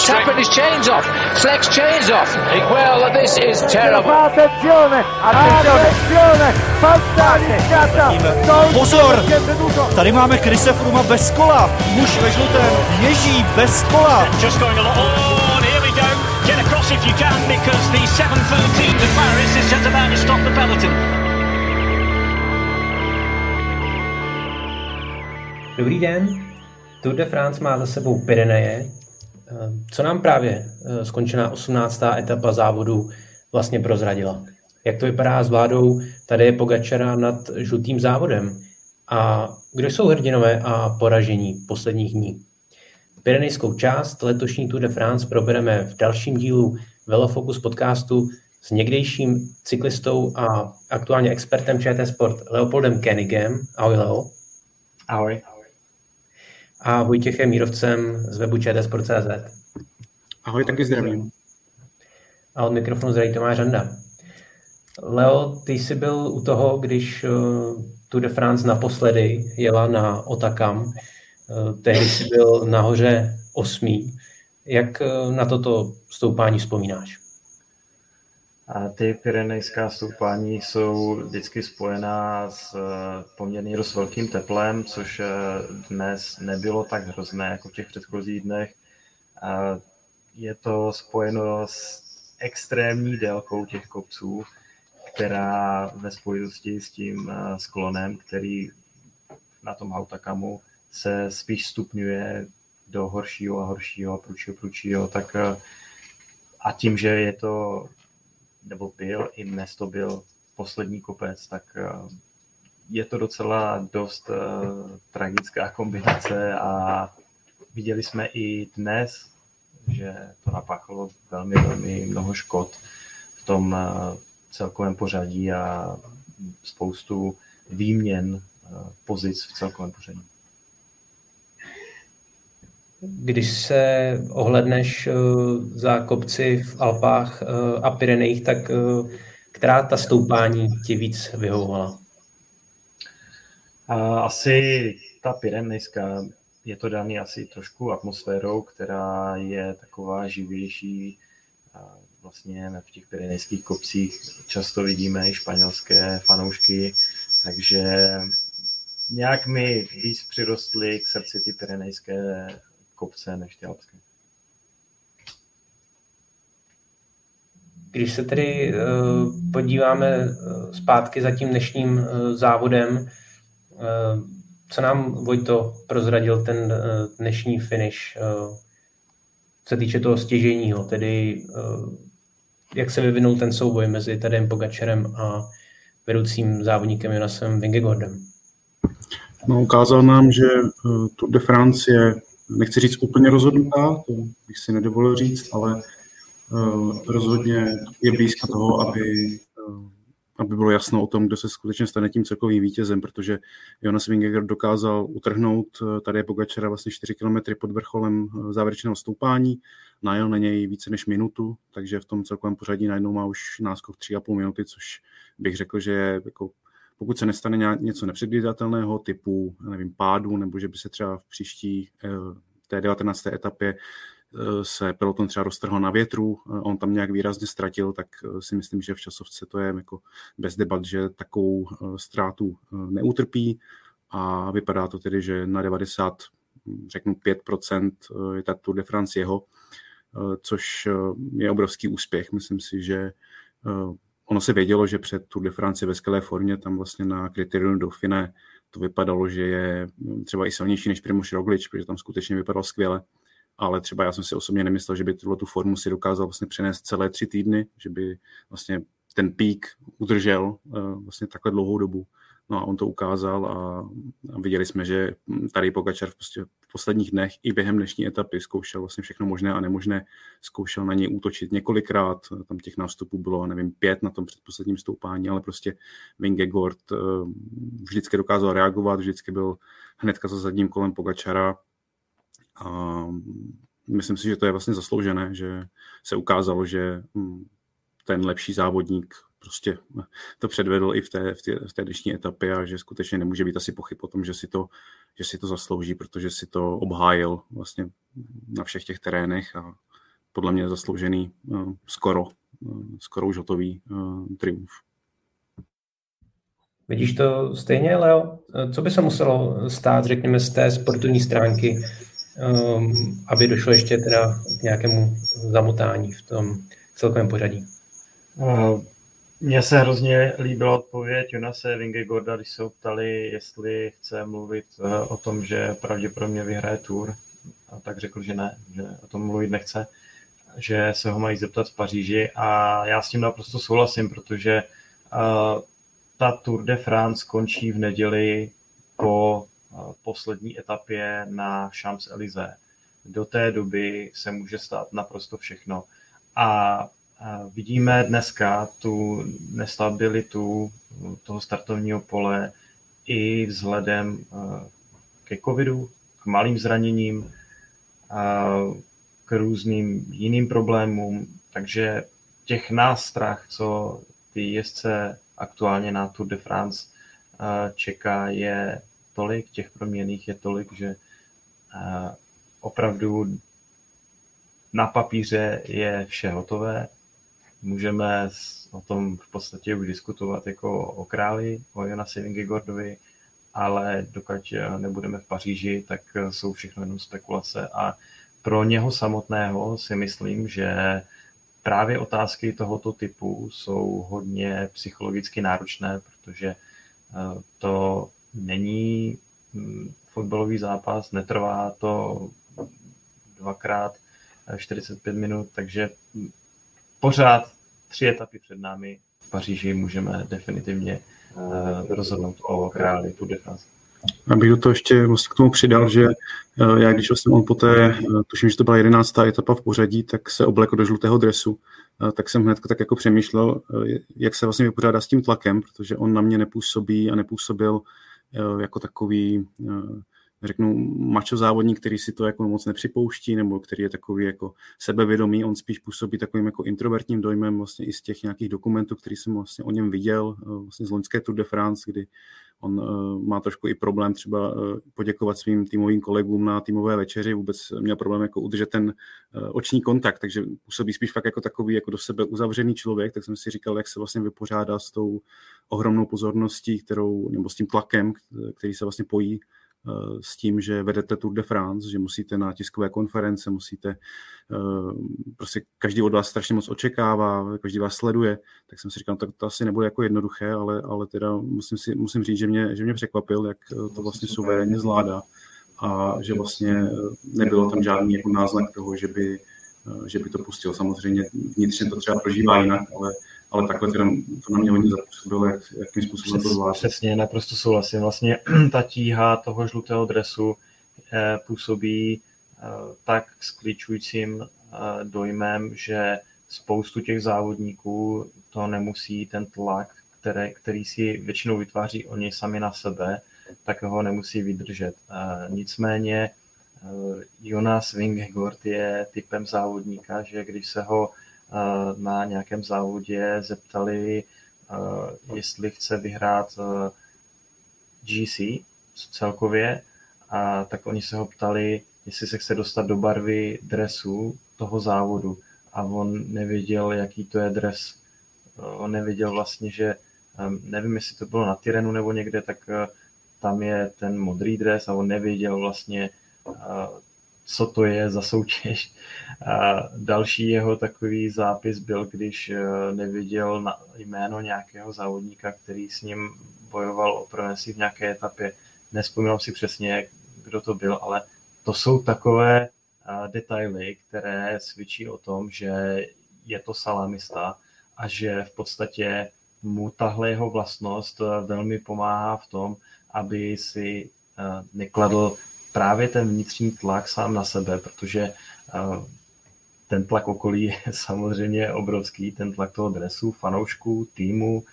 What's happened? His chain's off. Flex chain's off. Well, this is terrible. Attenzione, attenzione, fantasticata. Pozor, tady máme Chrise Frooma bez kola. Muž ve žlutém ježí bez kola. Just going on, here we go. Get across if you can, because the 7:13 to Paris is just about to stop the peloton. Dobrý den, Tour de France má za sebou Pyreneje. Co nám právě skončená 18. etapa závodu vlastně prozradila? Jak to vypadá s vládou Tadeje Pogačara nad žlutým závodem? A kdo jsou hrdinové a poražení posledních dní? Pyrenejskou část letošní Tour de France probereme v dalším dílu Velo fokus podcastu s někdejším cyklistou a aktuálně expertem ČT Sport Leopoldem Königem. Ahoj, Leo. Ahoj. A Vojtěchem Jírovcem z webu ČT sport.cz. Ahoj, taky zdravím. A od mikrofonu zdraví Tomáš Řanda. Leo, ty jsi byl u toho, když Tour de France naposledy jela na Hautacam. Tehdy jsi byl nahoře 8. Jak na toto stoupání vzpomínáš? A ty pyrenejská stoupání jsou vždycky spojená s poměrně dost velkým teplem, což dnes nebylo tak hrozné jako v těch předchozích dnech. A je to spojeno s extrémní délkou těch kopců, která ve spojitosti s tím sklonem, který na tom Hautacamu se spíš stupňuje do horšího a horšího, prudšího, tak a tím, že je to nebo byl, i dnes to byl poslední kopec, tak je to docela dost tragická kombinace a viděli jsme i dnes, že to napáchalo velmi mnoho škod v tom celkovém pořadí a spoustu výměn pozic v celkovém pořadí. Když se ohledneš za kopci v Alpách a Pyrenejích, tak která ta stoupání ti víc vyhovovala? Asi ta pyrenejská, je to daný asi trošku atmosférou, která je taková živější. Vlastně v těch pyrenejských kopcích často vidíme i španělské fanoušky, takže nějak mi víc přirostly k srdci ty pyrenejské kopce než ty alpské. Když se tedy podíváme zpátky za tím dnešním závodem, co nám Vojto prozradil ten dnešní finish, se týče toho stěžejního, tedy jak se vyvinul ten souboj mezi Tadejem Pogačarem a vedoucím závodníkem Jonasem Vingegaardem? No, ukázal nám, že Tour de France je, nechci říct úplně rozhodnutá, to bych si nedovolil říct, ale rozhodně je blízko toho, aby bylo jasno o tom, kdo se skutečně stane tím celkovým vítězem, protože Jonas Vingegaard dokázal utrhnout Tadeje Pogačara vlastně 4 km pod vrcholem závěrečného stoupání, najel na něj více než minutu, takže v tom celkovém pořadí najednou má už náskok 3,5 minuty, což bych řekl, že je jako, pokud se nestane něco nepředvídatelného typu, nevím, pádu, nebo že by se třeba v příští té 19. etapě se peloton třeba roztrhl na větru, on tam nějak výrazně ztratil, tak si myslím, že v časovce to je jako bez debat, že takovou ztrátu neutrpí a vypadá to tedy, že na 95% je ta Tour de France jeho, což je obrovský úspěch. Myslím si, že ono se vědělo, že před Tour de France ve skvělé formě, tam vlastně na Kritérium Dauphiné to vypadalo, že je třeba i silnější než Primož Roglič, protože tam skutečně vypadal skvěle, ale třeba já jsem si osobně nemyslel, že by tu formu si dokázal vlastně přenést celé 3 týdny, že by vlastně ten pík udržel vlastně takhle dlouhou dobu. No a on to ukázal a viděli jsme, že Tadej Pogačar v posledních dnech i během dnešní etapy zkoušel vlastně všechno možné a nemožné, zkoušel na něj útočit několikrát, tam těch nástupů bylo, nevím, 5 na tom předposledním stoupání, ale prostě Vingegaard vždycky dokázal reagovat, vždycky byl hnedka za zadním kolem Pogačara a myslím si, že to je vlastně zasloužené, že se ukázalo, že ten lepší závodník prostě to předvedl i v té dnešní etapě a že skutečně nemůže být asi pochyb o tom, že si to zaslouží, protože si to obhájil vlastně na všech těch terénech a podle mě zasloužený skoro už hotový triumf. Vidíš to stejně, Leo? Co by se muselo stát, řekněme, z té sportovní stránky, aby došlo ještě teda k nějakému zamotání v tom celkovém pořadí? Mně se hrozně líbila odpověď Jonase Vingegaarda, když se ho ptali, jestli chce mluvit o tom, že pravděpodobně vyhraje Tour. A tak řekl, že ne, že o tom mluvit nechce, že se ho mají zeptat v Paříži. A já s tím naprosto souhlasím, protože ta Tour de France končí v neděli po poslední etapě na Champs-Élysées. Do té doby se může stát naprosto všechno. A vidíme dneska tu nestabilitu toho startovního pole i vzhledem ke covidu, k malým zraněním, k různým jiným problémům. Takže těch nástrah, co ty jezdce aktuálně na Tour de France čeká, je tolik, těch proměnných je tolik, že opravdu na papíře je vše hotové. Můžeme o tom v podstatě už diskutovat jako o králi, o Jonasi Vingegaardovi, ale dokud nebudeme v Paříži, tak jsou všechno jenom spekulace. A pro něho samotného si myslím, že právě otázky tohoto typu jsou hodně psychologicky náročné, protože to není fotbalový zápas, netrvá to 2x 45 minut, takže pořád 3 etapy před námi v Paříži můžeme definitivně rozhodnout o králi Tour de France. Abych do toho ještě k tomu přidal, že já když jsem on poté, tuším, že to byla 11. etapa v pořadí, tak se oblekl do žlutého dresu, tak jsem hned tak jako přemýšlel, jak se vlastně vypořádá s tím tlakem, protože on na mě nepůsobí a nepůsobil jako takový, řeknu, macho závodník, který si to jako moc nepřipouští, nebo který je takový jako sebevědomý, on spíš působí takovým jako introvertním dojmem vlastně i z těch nějakých dokumentů, který jsem vlastně o něm viděl, vlastně z loňské Tour de France, kdy on má trošku i problém třeba poděkovat svým týmovým kolegům na týmové večeři, vůbec měl problém jako udržet ten oční kontakt, takže působí spíš fakt jako takový jako do sebe uzavřený člověk, tak jsem si říkal, jak se vlastně vypořádá s tou ohromnou pozorností, kterou, nebo s tím tlakem, který se vlastně pojí s tím, že vedete Tour de France, že musíte na tiskové konference, musíte, prostě každý od vás strašně moc očekává, každý vás sleduje, tak jsem si říkal, tak to asi nebude jako jednoduché, ale teda musím říct, že mě překvapil, jak to vlastně suverénně zvládá a že vlastně nebylo tam žádný jako náznak toho, že by to pustil. Samozřejmě vnitřně to třeba prožívá jinak, ale takhle teda to na mě hodně zapůsobilo, jakým způsobem to zvládá. Přesně, naprosto souhlasím. Vlastně ta tíha toho žlutého dresu působí tak skličujícím dojmem, že spoustu těch závodníků to nemusí ten tlak, který si většinou vytváří oni sami na sebe, tak ho nemusí vydržet. Nicméně Jonas Vingegaard je typem závodníka, že když se ho na nějakém závodě zeptali, jestli chce vyhrát GC celkově, a tak oni se ho ptali, jestli se chce dostat do barvy dresu toho závodu. A on nevěděl, jaký to je dres. On nevěděl vlastně, že nevím, jestli to bylo na Tyrenu nebo někde, tak tam je ten modrý dres a on nevěděl vlastně, co to je za soutěž. Další jeho takový zápis byl, když neviděl na jméno nějakého závodníka, který s ním bojoval o prvenství v nějaké etapě. Nespomínám si přesně, kdo to byl, ale to jsou takové detaily, které svědčí o tom, že je to salamista a že v podstatě mu tahle jeho vlastnost velmi pomáhá v tom, aby si nekladl právě ten vnitřní tlak sám na sebe, protože ten tlak okolí je samozřejmě obrovský, ten tlak toho dresu, fanoušků, týmu,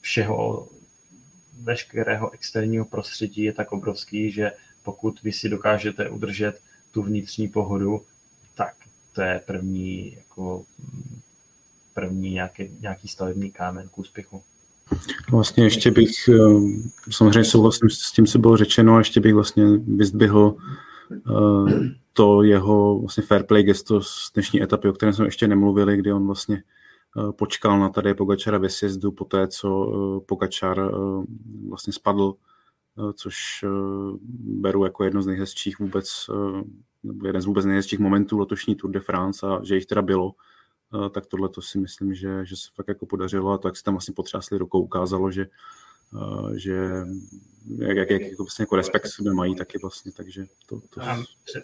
všeho, veškerého externího prostředí je tak obrovský, že pokud vy si dokážete udržet tu vnitřní pohodu, tak to je první nějaký stavební kámen k úspěchu. Vlastně ještě bych, samozřejmě souhlasím s tím, co bylo řečeno, a ještě bych vlastně vyzdvihl to jeho vlastně fair play gesto z dnešní etapy, o které jsme ještě nemluvili, kdy on vlastně počkal na Tadeje Pogačara ve sjezdu po té, co Pogačar vlastně spadl, což beru jako jedno z nejhezčích vůbec, jeden z vůbec nejhezčích momentů letošní Tour de France, a že jich teda bylo, tak tohle to si myslím, že se fakt jako podařilo, a to, jak se tam vlastně potřásli rukou, ukázalo, že jak respekt sebe mají taky vlastně, takže to...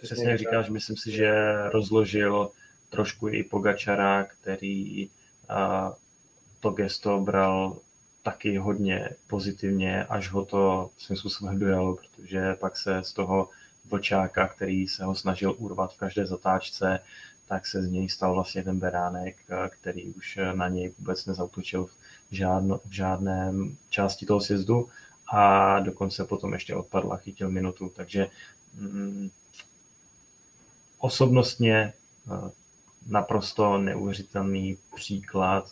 Přesně jak říkáš, myslím si, že rozložil trošku i Pogačara, který to gesto bral taky hodně pozitivně, až ho to svým způsobem dojalo, protože pak se z toho vlčáka, který se ho snažil urvat v každé zatáčce, tak se z něj stal vlastně ten beránek, který už na něj vůbec nezautočil v žádné části toho sjezdu, a dokonce potom ještě odpadl a chytil minutu. Takže osobnostně naprosto neuvěřitelný příklad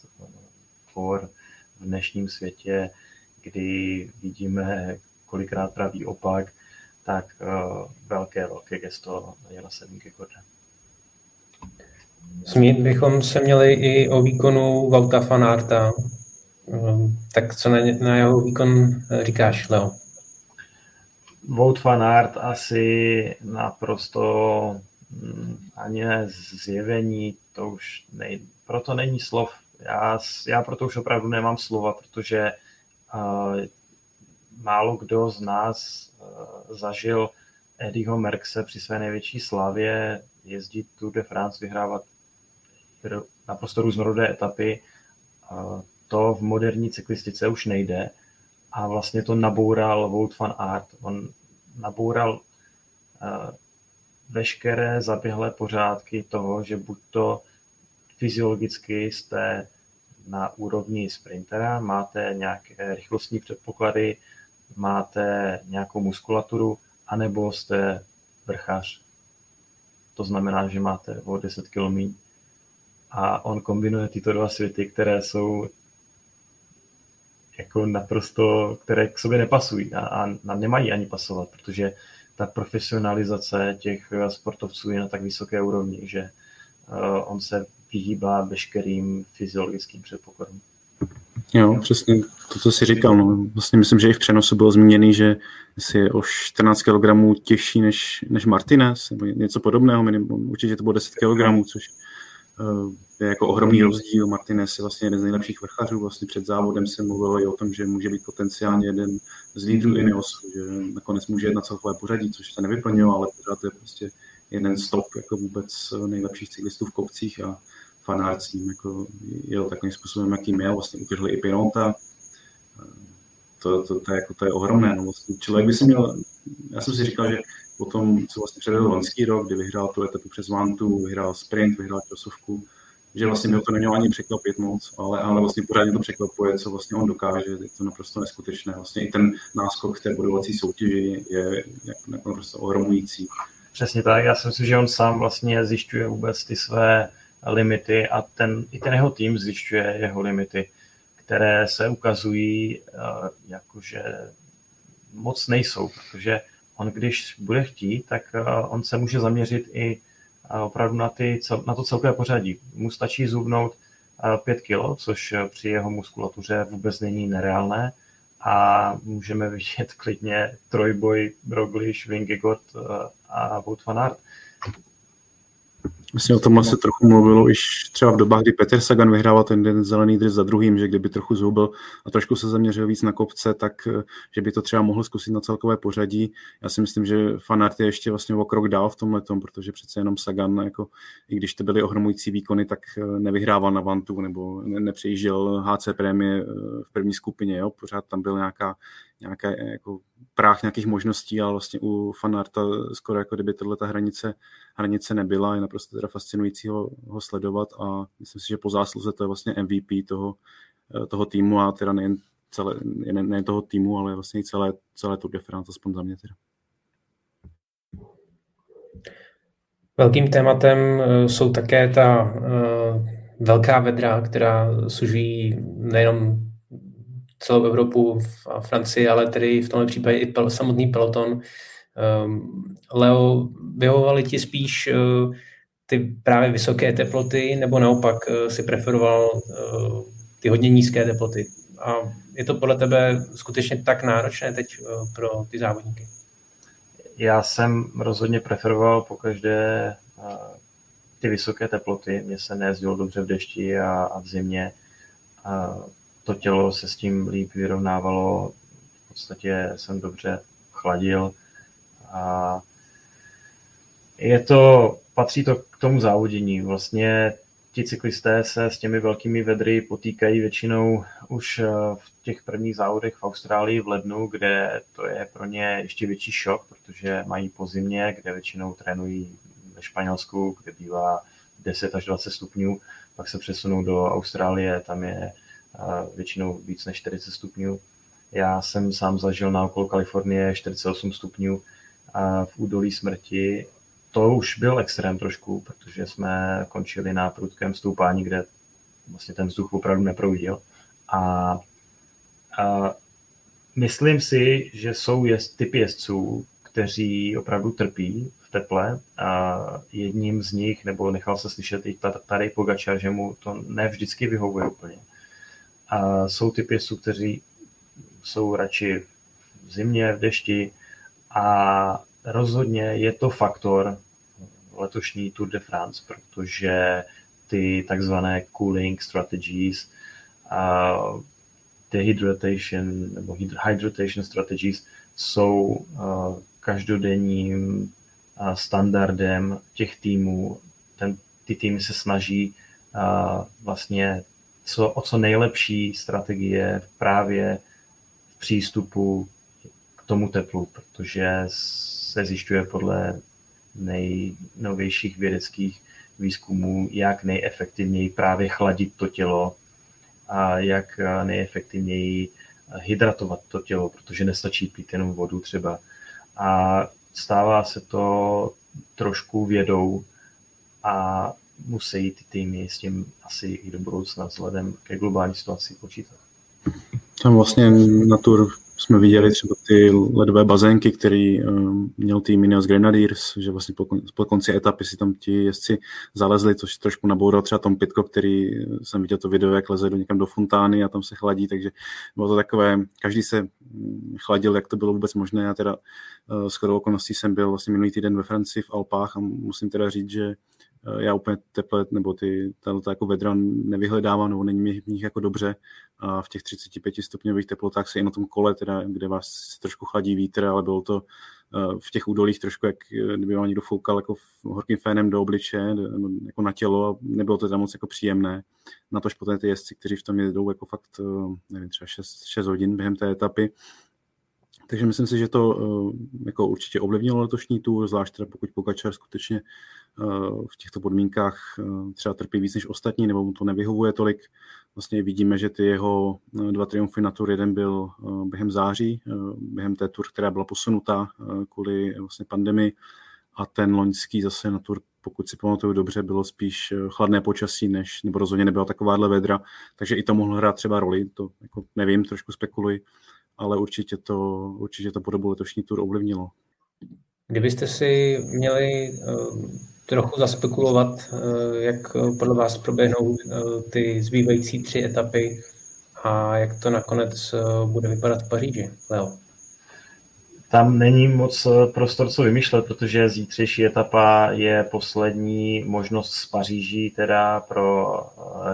for v dnešním světě, kdy vidíme kolikrát pravý opak, tak velké gesto Jonase Vingegaarda. Zmínit bychom se měli i o výkonu Wouta van Aerta. Tak co na jeho výkon říkáš, Leo? Wout van Aert asi naprosto ani ne zjevení, to už proto není slov. Já proto už opravdu nemám slova, protože málo kdo z nás zažil Eddyho Merckxe při své největší slavě jezdit Tour de France, vyhrávat naprosto různorodé etapy. To v moderní cyklistice už nejde, a vlastně to naboural Wout van Aert. On naboural veškeré zaběhlé pořádky toho, že buď to fyziologicky jste na úrovni sprintera, máte nějaké rychlostní předpoklady, máte nějakou muskulaturu, anebo jste vrchař. To znamená, že máte o 10 km. A on kombinuje tyto dva světy, které jsou jako naprosto, které k sobě nepasují a nemají ani pasovat, protože ta profesionalizace těch sportovců je na tak vysoké úrovni, že on se vyhýbá veškerým fyziologickým předpokladům. Jo, přesně to, co jsi říkal. No. Vlastně myslím, že i v přenosu bylo zmíněný, že je o 14 kg těžší než Martinez, nebo něco podobného. Určitě to bylo 10 kg, což je jako ohromný rozdíl. Martinez je vlastně jeden z nejlepších vrchařů. Vlastně před závodem se mluvilo i o tom, že může být potenciálně jeden z lídrů Ineosu, že nakonec může jít na celkové pořadí, což se nevyplnilo, ale pořád je prostě jeden z top jako vůbec nejlepších cyklistů v kopcích, a Van Aert s ním jako jel takovým způsobem, jaký měl, vlastně utržili i Pinotta. To je ohromné. No vlastně člověk by si měl, já jsem si říkal, že potom, co vlastně předvedl loňský rok, kdy vyhrál tu etapu přes Vantu, vyhrál sprint, vyhrál časovku, že vlastně mě to nemělo ani překvapit moc, ale vlastně pořádně to překvapuje, co vlastně on dokáže, je to naprosto neskutečné. Vlastně i ten náskok v té bodovací soutěži je naprosto ohromující. Přesně tak, já si myslím, že on sám vlastně zjišťuje vůbec ty své limity, a i ten jeho tým zjišťuje jeho limity, které se ukazují jakože moc nejsou, protože on, když bude chtít, tak on se může zaměřit i opravdu na to celkové pořadí. Mu stačí zhubnout 5 kilo, což při jeho muskulatuře vůbec není nereálné, a můžeme vidět klidně trojboj Roglič, Vingegaard a Wout van Aert. Vlastně o tomhle se trochu mluvilo již třeba v dobách, kdy Peter Sagan vyhrával ten jeden zelený dres za druhým, že kdyby trochu zhubil a trošku se zaměřil víc na kopce, tak že by to třeba mohl zkusit na celkové pořadí. Já si myslím, že Van Aert je ještě vlastně o krok dál v tomhletom, protože přece jenom Sagan, jako, i když to byly ohromující výkony, tak nevyhrával na Vantu nebo nepřejížděl HC prémie v první skupině. Jo? Pořád tam byl nějaké jako práh nějakých možností, ale vlastně u Van Aerta skoro jako kdyby tato hranice nebyla. Je naprosto teda fascinujícího ho sledovat, a myslím si, že po zásluze to je vlastně MVP toho týmu, a teda nejen toho týmu, ale vlastně i celé Tour de France, aspoň za mě teda. Velkým tématem jsou také ta velká vedra, která sužují nejenom celou Evropu a Francii, ale tedy v tomhle případě i samotný peloton. Leo, vyhovovaly ti spíš ty právě vysoké teploty, nebo naopak si preferoval ty hodně nízké teploty? A je to podle tebe skutečně tak náročné teď pro ty závodníky? Já jsem rozhodně preferoval pokaždé ty vysoké teploty. Mně se nejezdilo dobře v dešti a v zimě. To tělo se s tím líp vyrovnávalo. V podstatě jsem dobře chladil. A patří to k tomu závodění. Vlastně ti cyklisté se s těmi velkými vedry potýkají většinou už v těch prvních závodech v Austrálii v lednu, kde to je pro ně ještě větší šok, protože mají po zimě, kde většinou trénují ve Španělsku, kde bývá 10 až 20 stupňů, pak se přesunou do Austrálie, tam je většinou víc než 40 stupňů. Já jsem sám zažil na okolo Kalifornie 48 stupňů v údolí smrti. To už byl extrém trošku, protože jsme končili na prudkém stoupání, kde vlastně ten vzduch opravdu neproudil. A myslím si, že jsou typy jezdců, kteří opravdu trpí v teple. A jedním z nich, nebo nechal se slyšet i Tadej Pogačar, že mu to nevždycky vyhovuje úplně. A jsou typy jezdců, kteří jsou radši v zimě, v dešti a rozhodně je to faktor letošní Tour de France, protože ty takzvané cooling strategies, dehydratation nebo hydration strategies jsou každodenním standardem těch týmů. Ty týmy se snaží vlastně o co nejlepší strategie právě v přístupu k tomu teplu, protože se zjišťuje podle nejnovějších vědeckých výzkumů, jak nejefektivněji právě chladit to tělo a jak nejefektivněji hydratovat to tělo, protože nestačí pít jenom vodu třeba. A stává se to trošku vědou a musí ty týmy s tím asi i do budoucna vzhledem ke globální situaci počítat. Tam vlastně na Tour jsme viděli třeba ty ledové bazénky, který měl tým Ineos Grenadiers, že vlastně po konci etapy si tam ti jezdci zalezli, což trošku naboural třeba Tom Pitko, který jsem viděl to video, jak leze do někam do fontány a tam se chladí, takže bylo to takové, každý se chladil, jak to bylo vůbec možné. Já teda shodou okolností jsem byl vlastně minulý týden ve Francii v Alpách a musím teda říct, že já úplně teple, nebo tato jako vedra nevyhledávám, nebo není mi v nich jako dobře. A v těch 35 stupňových teplotách se i na tom kole, teda, kde vás trošku chladí vítr, ale bylo to v těch údolích trošku, jak kdyby vám někdo foukal jako horkým fénem do obličeje, jako na tělo, a nebylo to tam moc jako příjemné. Natož poté ty jezdci, kteří v tom jedou jako fakt, nevím, třeba 6 hodin během té etapy. Takže myslím si, že to jako určitě ovlivnilo letošní Tour, zvlášť teda pokud Pogačar skutečně v těchto podmínkách třeba trpí víc než ostatní, nebo mu to nevyhovuje tolik. Vlastně vidíme, že ty jeho dva triumfy na Tour, jeden byl během září, během té Tour, která byla posunutá kvůli vlastně pandemii, a ten loňský zase na Tour, pokud si pamatuju dobře, bylo spíš chladné počasí, nebo rozhodně nebyla takováhle vedra, takže i to mohlo hrát třeba roli, to jako nevím, trošku spekuluji, ale určitě to podobu letošní Tour ovlivnilo. Kdybyste si měli trochu zaspekulovat, jak podle vás proběhnou ty zbývající 3 etapy a jak to nakonec bude vypadat v Paříži, Leo? Tam není moc prostor, co vymýšlet, protože zítřejší etapa je poslední možnost z Paříží, teda pro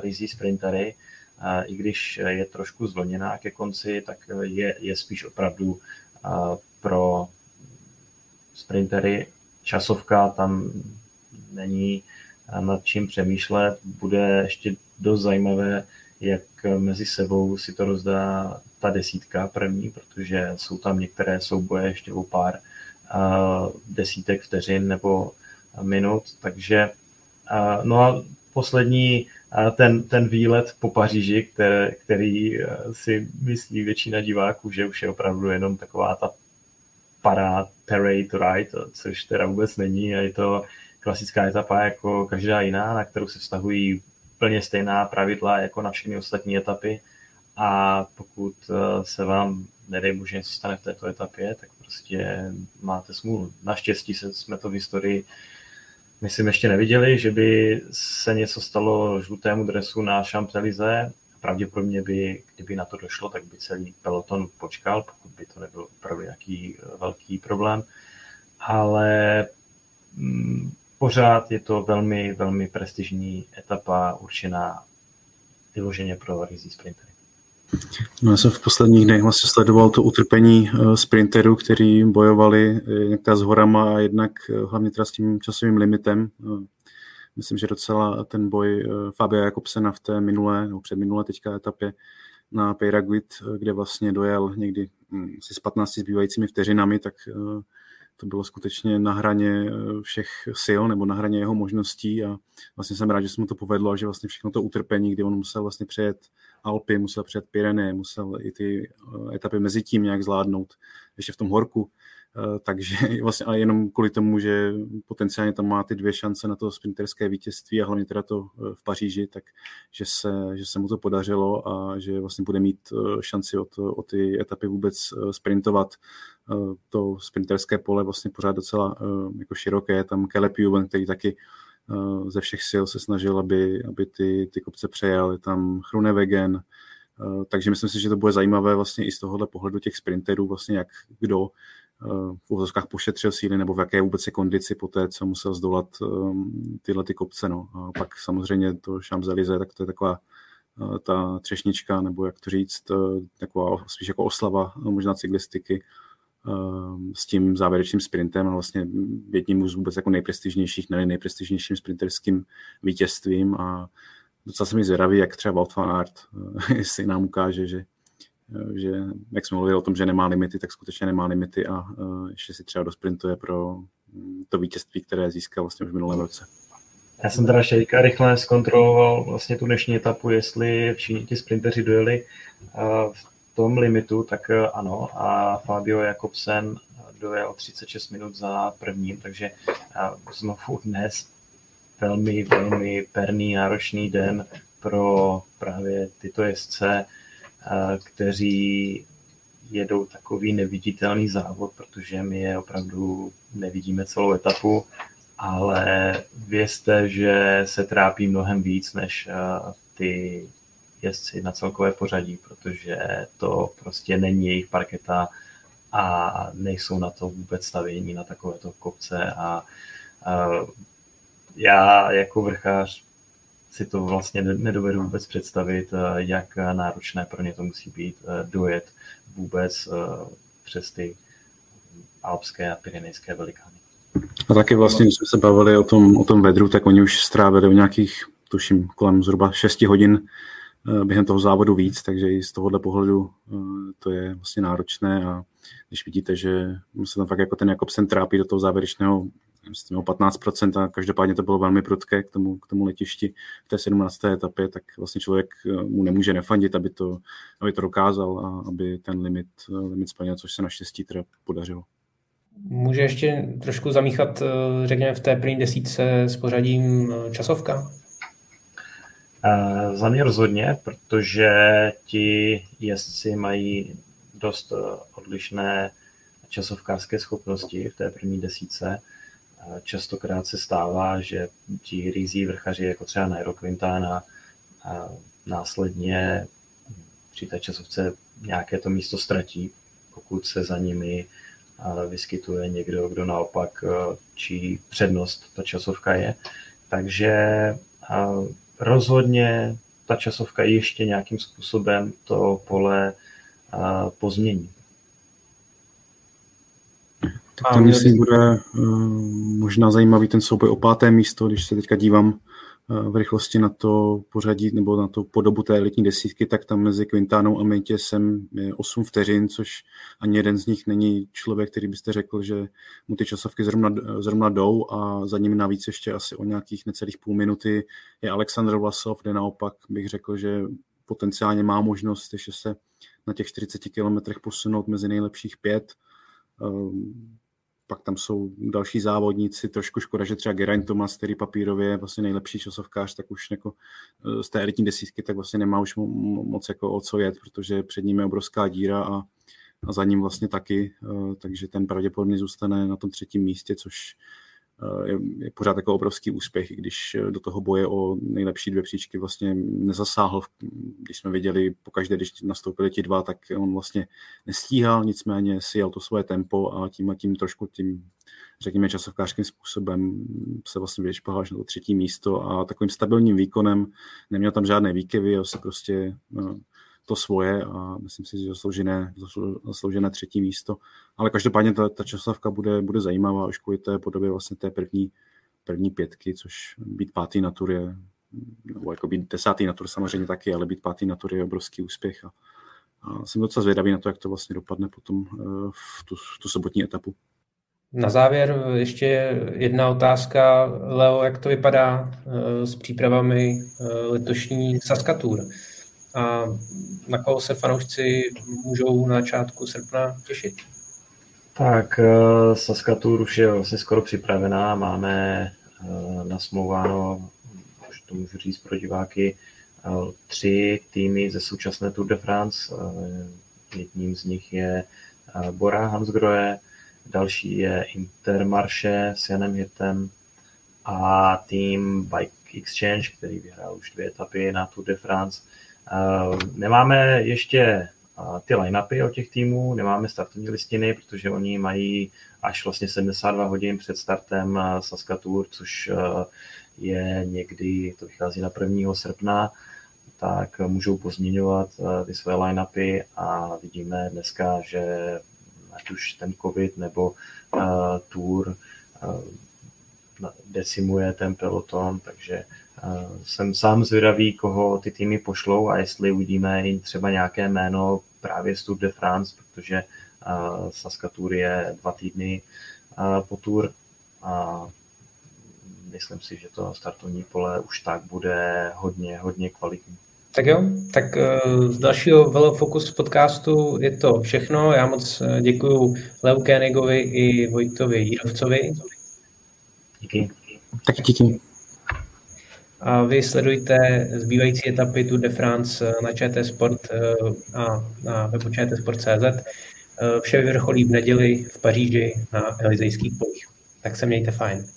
ryzí sprintery. I když je trošku zvlněná ke konci, tak je spíš opravdu pro sprintery. Časovka tam není nad čím přemýšlet. Bude ještě dost zajímavé, jak mezi sebou si to rozdá ta desítka první, protože jsou tam některé souboje ještě o pár desítek vteřin nebo minut. Takže no a poslední ten výlet po Paříži, který si myslí většina diváků, že už je opravdu jenom taková ta parade ride, což teda vůbec není, a je to klasická etapa jako každá jiná, na kterou se vztahují plně stejná pravidla jako na všechny ostatní etapy, a pokud se vám nedej bože, něco stane v této etapě, tak prostě máte smůlu. Naštěstí jsme to v historii, myslím, ještě neviděli, že by se něco stalo žlutému dresu na Champs-Élysées. Pravděpodobně by, kdyby na to došlo, tak by celý peloton počkal, pokud by to nebyl opravdu nějaký velký problém. Ale pořád je to velmi, velmi prestižní etapa určená vyloženě pro ryzí sprintery. No, já jsem v posledních dnech vlastně sledoval to utrpení sprinterů, kteří bojovali nějaká s horama a jednak hlavně teda s tím časovým limitem. Myslím, že docela ten boj Fabia Jakobsena v té minulé, nebo předminulé teďka etapě na Peyragudes, kde vlastně dojel někdy asi s 15 zbývajícími vteřinami, tak to bylo skutečně na hraně všech sil nebo na hraně jeho možností a vlastně jsem rád, že se mu to povedlo a že vlastně všechno to utrpení, kdy on musel vlastně přejet Alpy, musel přejet Pyreneje, musel i ty etapy mezi tím nějak zvládnout, ještě v tom horku. Takže vlastně a jenom kvůli tomu, že potenciálně tam má ty dvě šance na to sprinterské vítězství a hlavně teda to v Paříži, tak že se mu to podařilo a že vlastně bude mít šanci o ty etapy vůbec sprintovat. To sprinterské pole vlastně pořád docela jako široké. Tam Caleb Ewan, který taky ze všech sil se snažil, aby ty kopce přejel. Je tam Groenewegen. Takže myslím si, že to bude zajímavé vlastně i z tohohle pohledu těch sprinterů, vlastně jak kdo v úvozovkách pošetřil síly nebo v jaké vůbec je kondici po té, co musel zdolat tyhle ty kopce. No. A pak samozřejmě to Champs-Élysées, tak to je taková ta třešnička, nebo jak to říct, taková spíš jako oslava možná cyklistiky s tím závěrečným sprintem a vlastně jedním z vůbec jako nejprestižnějších, ne nejprestižnějším sprinterským vítězstvím a docela jsem mi zvědavý, jak třeba Wout van Aert, jestli nám ukáže, že jak jsme mluvili o tom, že nemá limity, tak skutečně nemá limity a ještě si třeba dosprintuje pro to vítězství, které získal vlastně už v minulém roce. Já jsem teda ještě rychle zkontroloval vlastně tu dnešní etapu, jestli všichni ti sprinteři dojeli v tom limitu, tak ano a Fabio Jakobsen dojel 36 minut za prvním, takže znovu dnes velmi, velmi perný, náročný den pro právě tyto jezdce, kteří jedou takový neviditelný závod, protože my je opravdu nevidíme celou etapu, ale vězte, že se trápí mnohem víc než ty jezdci na celkové pořadí, protože to prostě není jejich parketa a nejsou na to vůbec stavění na takovéto kopce a já jako vrchář si to vlastně nedovedu vůbec představit, jak náročné pro ně to musí být dojet vůbec přes ty alpské a pyrenejské velikány. A taky vlastně, když jsme se bavili o tom vedru, tak oni už strávili v nějakých, tuším, kolem zhruba 6 hodin během toho závodu víc, takže i z tohohle pohledu to je vlastně náročné a když vidíte, že se tam fakt jako ten Jakobsen trápí do toho závěrečného 15% a každopádně to bylo velmi prudké k tomu letišti v té 17. etapě, tak vlastně člověk mu nemůže nefandit, aby to dokázal a aby ten limit splnil, což se naštěstí teda podařilo. Může ještě trošku zamíchat, řekněme, v té první desítce s pořadím časovka? Za mě rozhodně, protože ti jezdci mají dost odlišné časovkářské schopnosti v té první desítce. Častokrát se stává, že ti ryzí vrchaři, jako třeba Nairo Quintana, následně při té časovce nějaké to místo ztratí, pokud se za nimi vyskytuje někdo, kdo naopak čí přednost ta časovka je. Takže rozhodně ta časovka ještě nějakým způsobem to pole pozmění. Tak to myslím bude možná zajímavý ten souboj o 5. místo, když se teďka dívám v rychlosti na to pořadí nebo na tu podobu té elitní desítky, tak tam mezi Quintanou a Métěsem je 8 vteřin, což ani jeden z nich není člověk, který byste řekl, že mu ty časovky zrovna jdou a za ním navíc ještě asi o nějakých necelých půl minuty je Alexandr Vlasov, kde naopak bych řekl, že potenciálně má možnost ještě se na těch 40 kilometrech posunout mezi nejlepších 5. Pak tam jsou další závodníci, trošku škoda, že třeba Geraint Thomas, který papírově je vlastně nejlepší časovkář, tak už jako z té elitní desítky tak vlastně nemá už moc jako o co jet, protože před ním je obrovská díra a a za ním vlastně taky, takže ten pravděpodobně zůstane na tom třetím místě, což je pořád jako obrovský úspěch, i když do toho boje o nejlepší dvě příčky vlastně nezasáhl. Když jsme viděli, pokaždé, když nastoupili ti dva, tak on vlastně nestíhal, nicméně si jel to svoje tempo a tím, řekněme, časovkářským způsobem se vlastně vyšplhal až na to třetí místo a takovým stabilním výkonem, neměl tam žádné výkyvy, jel se prostě to svoje a myslím si, že zasloužené třetí místo. Ale každopádně ta časovka bude zajímavá už kvůli té podobě vlastně té první pětky, což být pátý na Tour je, nebo jako být desátý na Tour samozřejmě taky, ale být pátý na Tour je obrovský úspěch a jsem docela zvědavý na to, jak to vlastně dopadne potom v tu sobotní etapu. Na závěr ještě jedna otázka, Leo, jak to vypadá s přípravami letošní Sazka Tour? A na koho se fanoušci můžou na začátku srpna těšit? Tak Sazka Tour už je vlastně skoro připravená. Máme nasmlouváno, už to můžu říct pro diváky, 3 týmy ze současné Tour de France. Jedním z nich je Bora Hansgrohe, další je Intermarché s Janem Hirtem a tým Bike Exchange, který vyhrál už 2 etapy na Tour de France. Nemáme ještě ty line-upy od těch týmů, nemáme startovní listiny, protože oni mají až vlastně 72 hodin před startem Sazka Tour, což je někdy, to vychází na 1. srpna, tak můžou pozměňovat ty své line-upy a vidíme dneska, že ať už ten covid nebo Tour decimuje ten peloton, takže jsem sám zvědavý, koho ty týmy pošlou a jestli uvidíme jim třeba nějaké jméno právě z Tour de France, protože Sazka Tour je 2 týdny po Tour a myslím si, že to startovní pole už tak bude hodně, hodně kvalitní. Tak jo, tak z dalšího Velo fokus podcastu je to všechno. Já moc děkuju Leu Königovi i Vojtovi Jírovcovi. Díky. Tak díky. A vy sledujte zbývající etapy Tour de France na ČT Sport a na webu ctsport.cz. Vše vyvrcholí v neděli v Paříži na Elizejských polích. Tak se mějte fajn.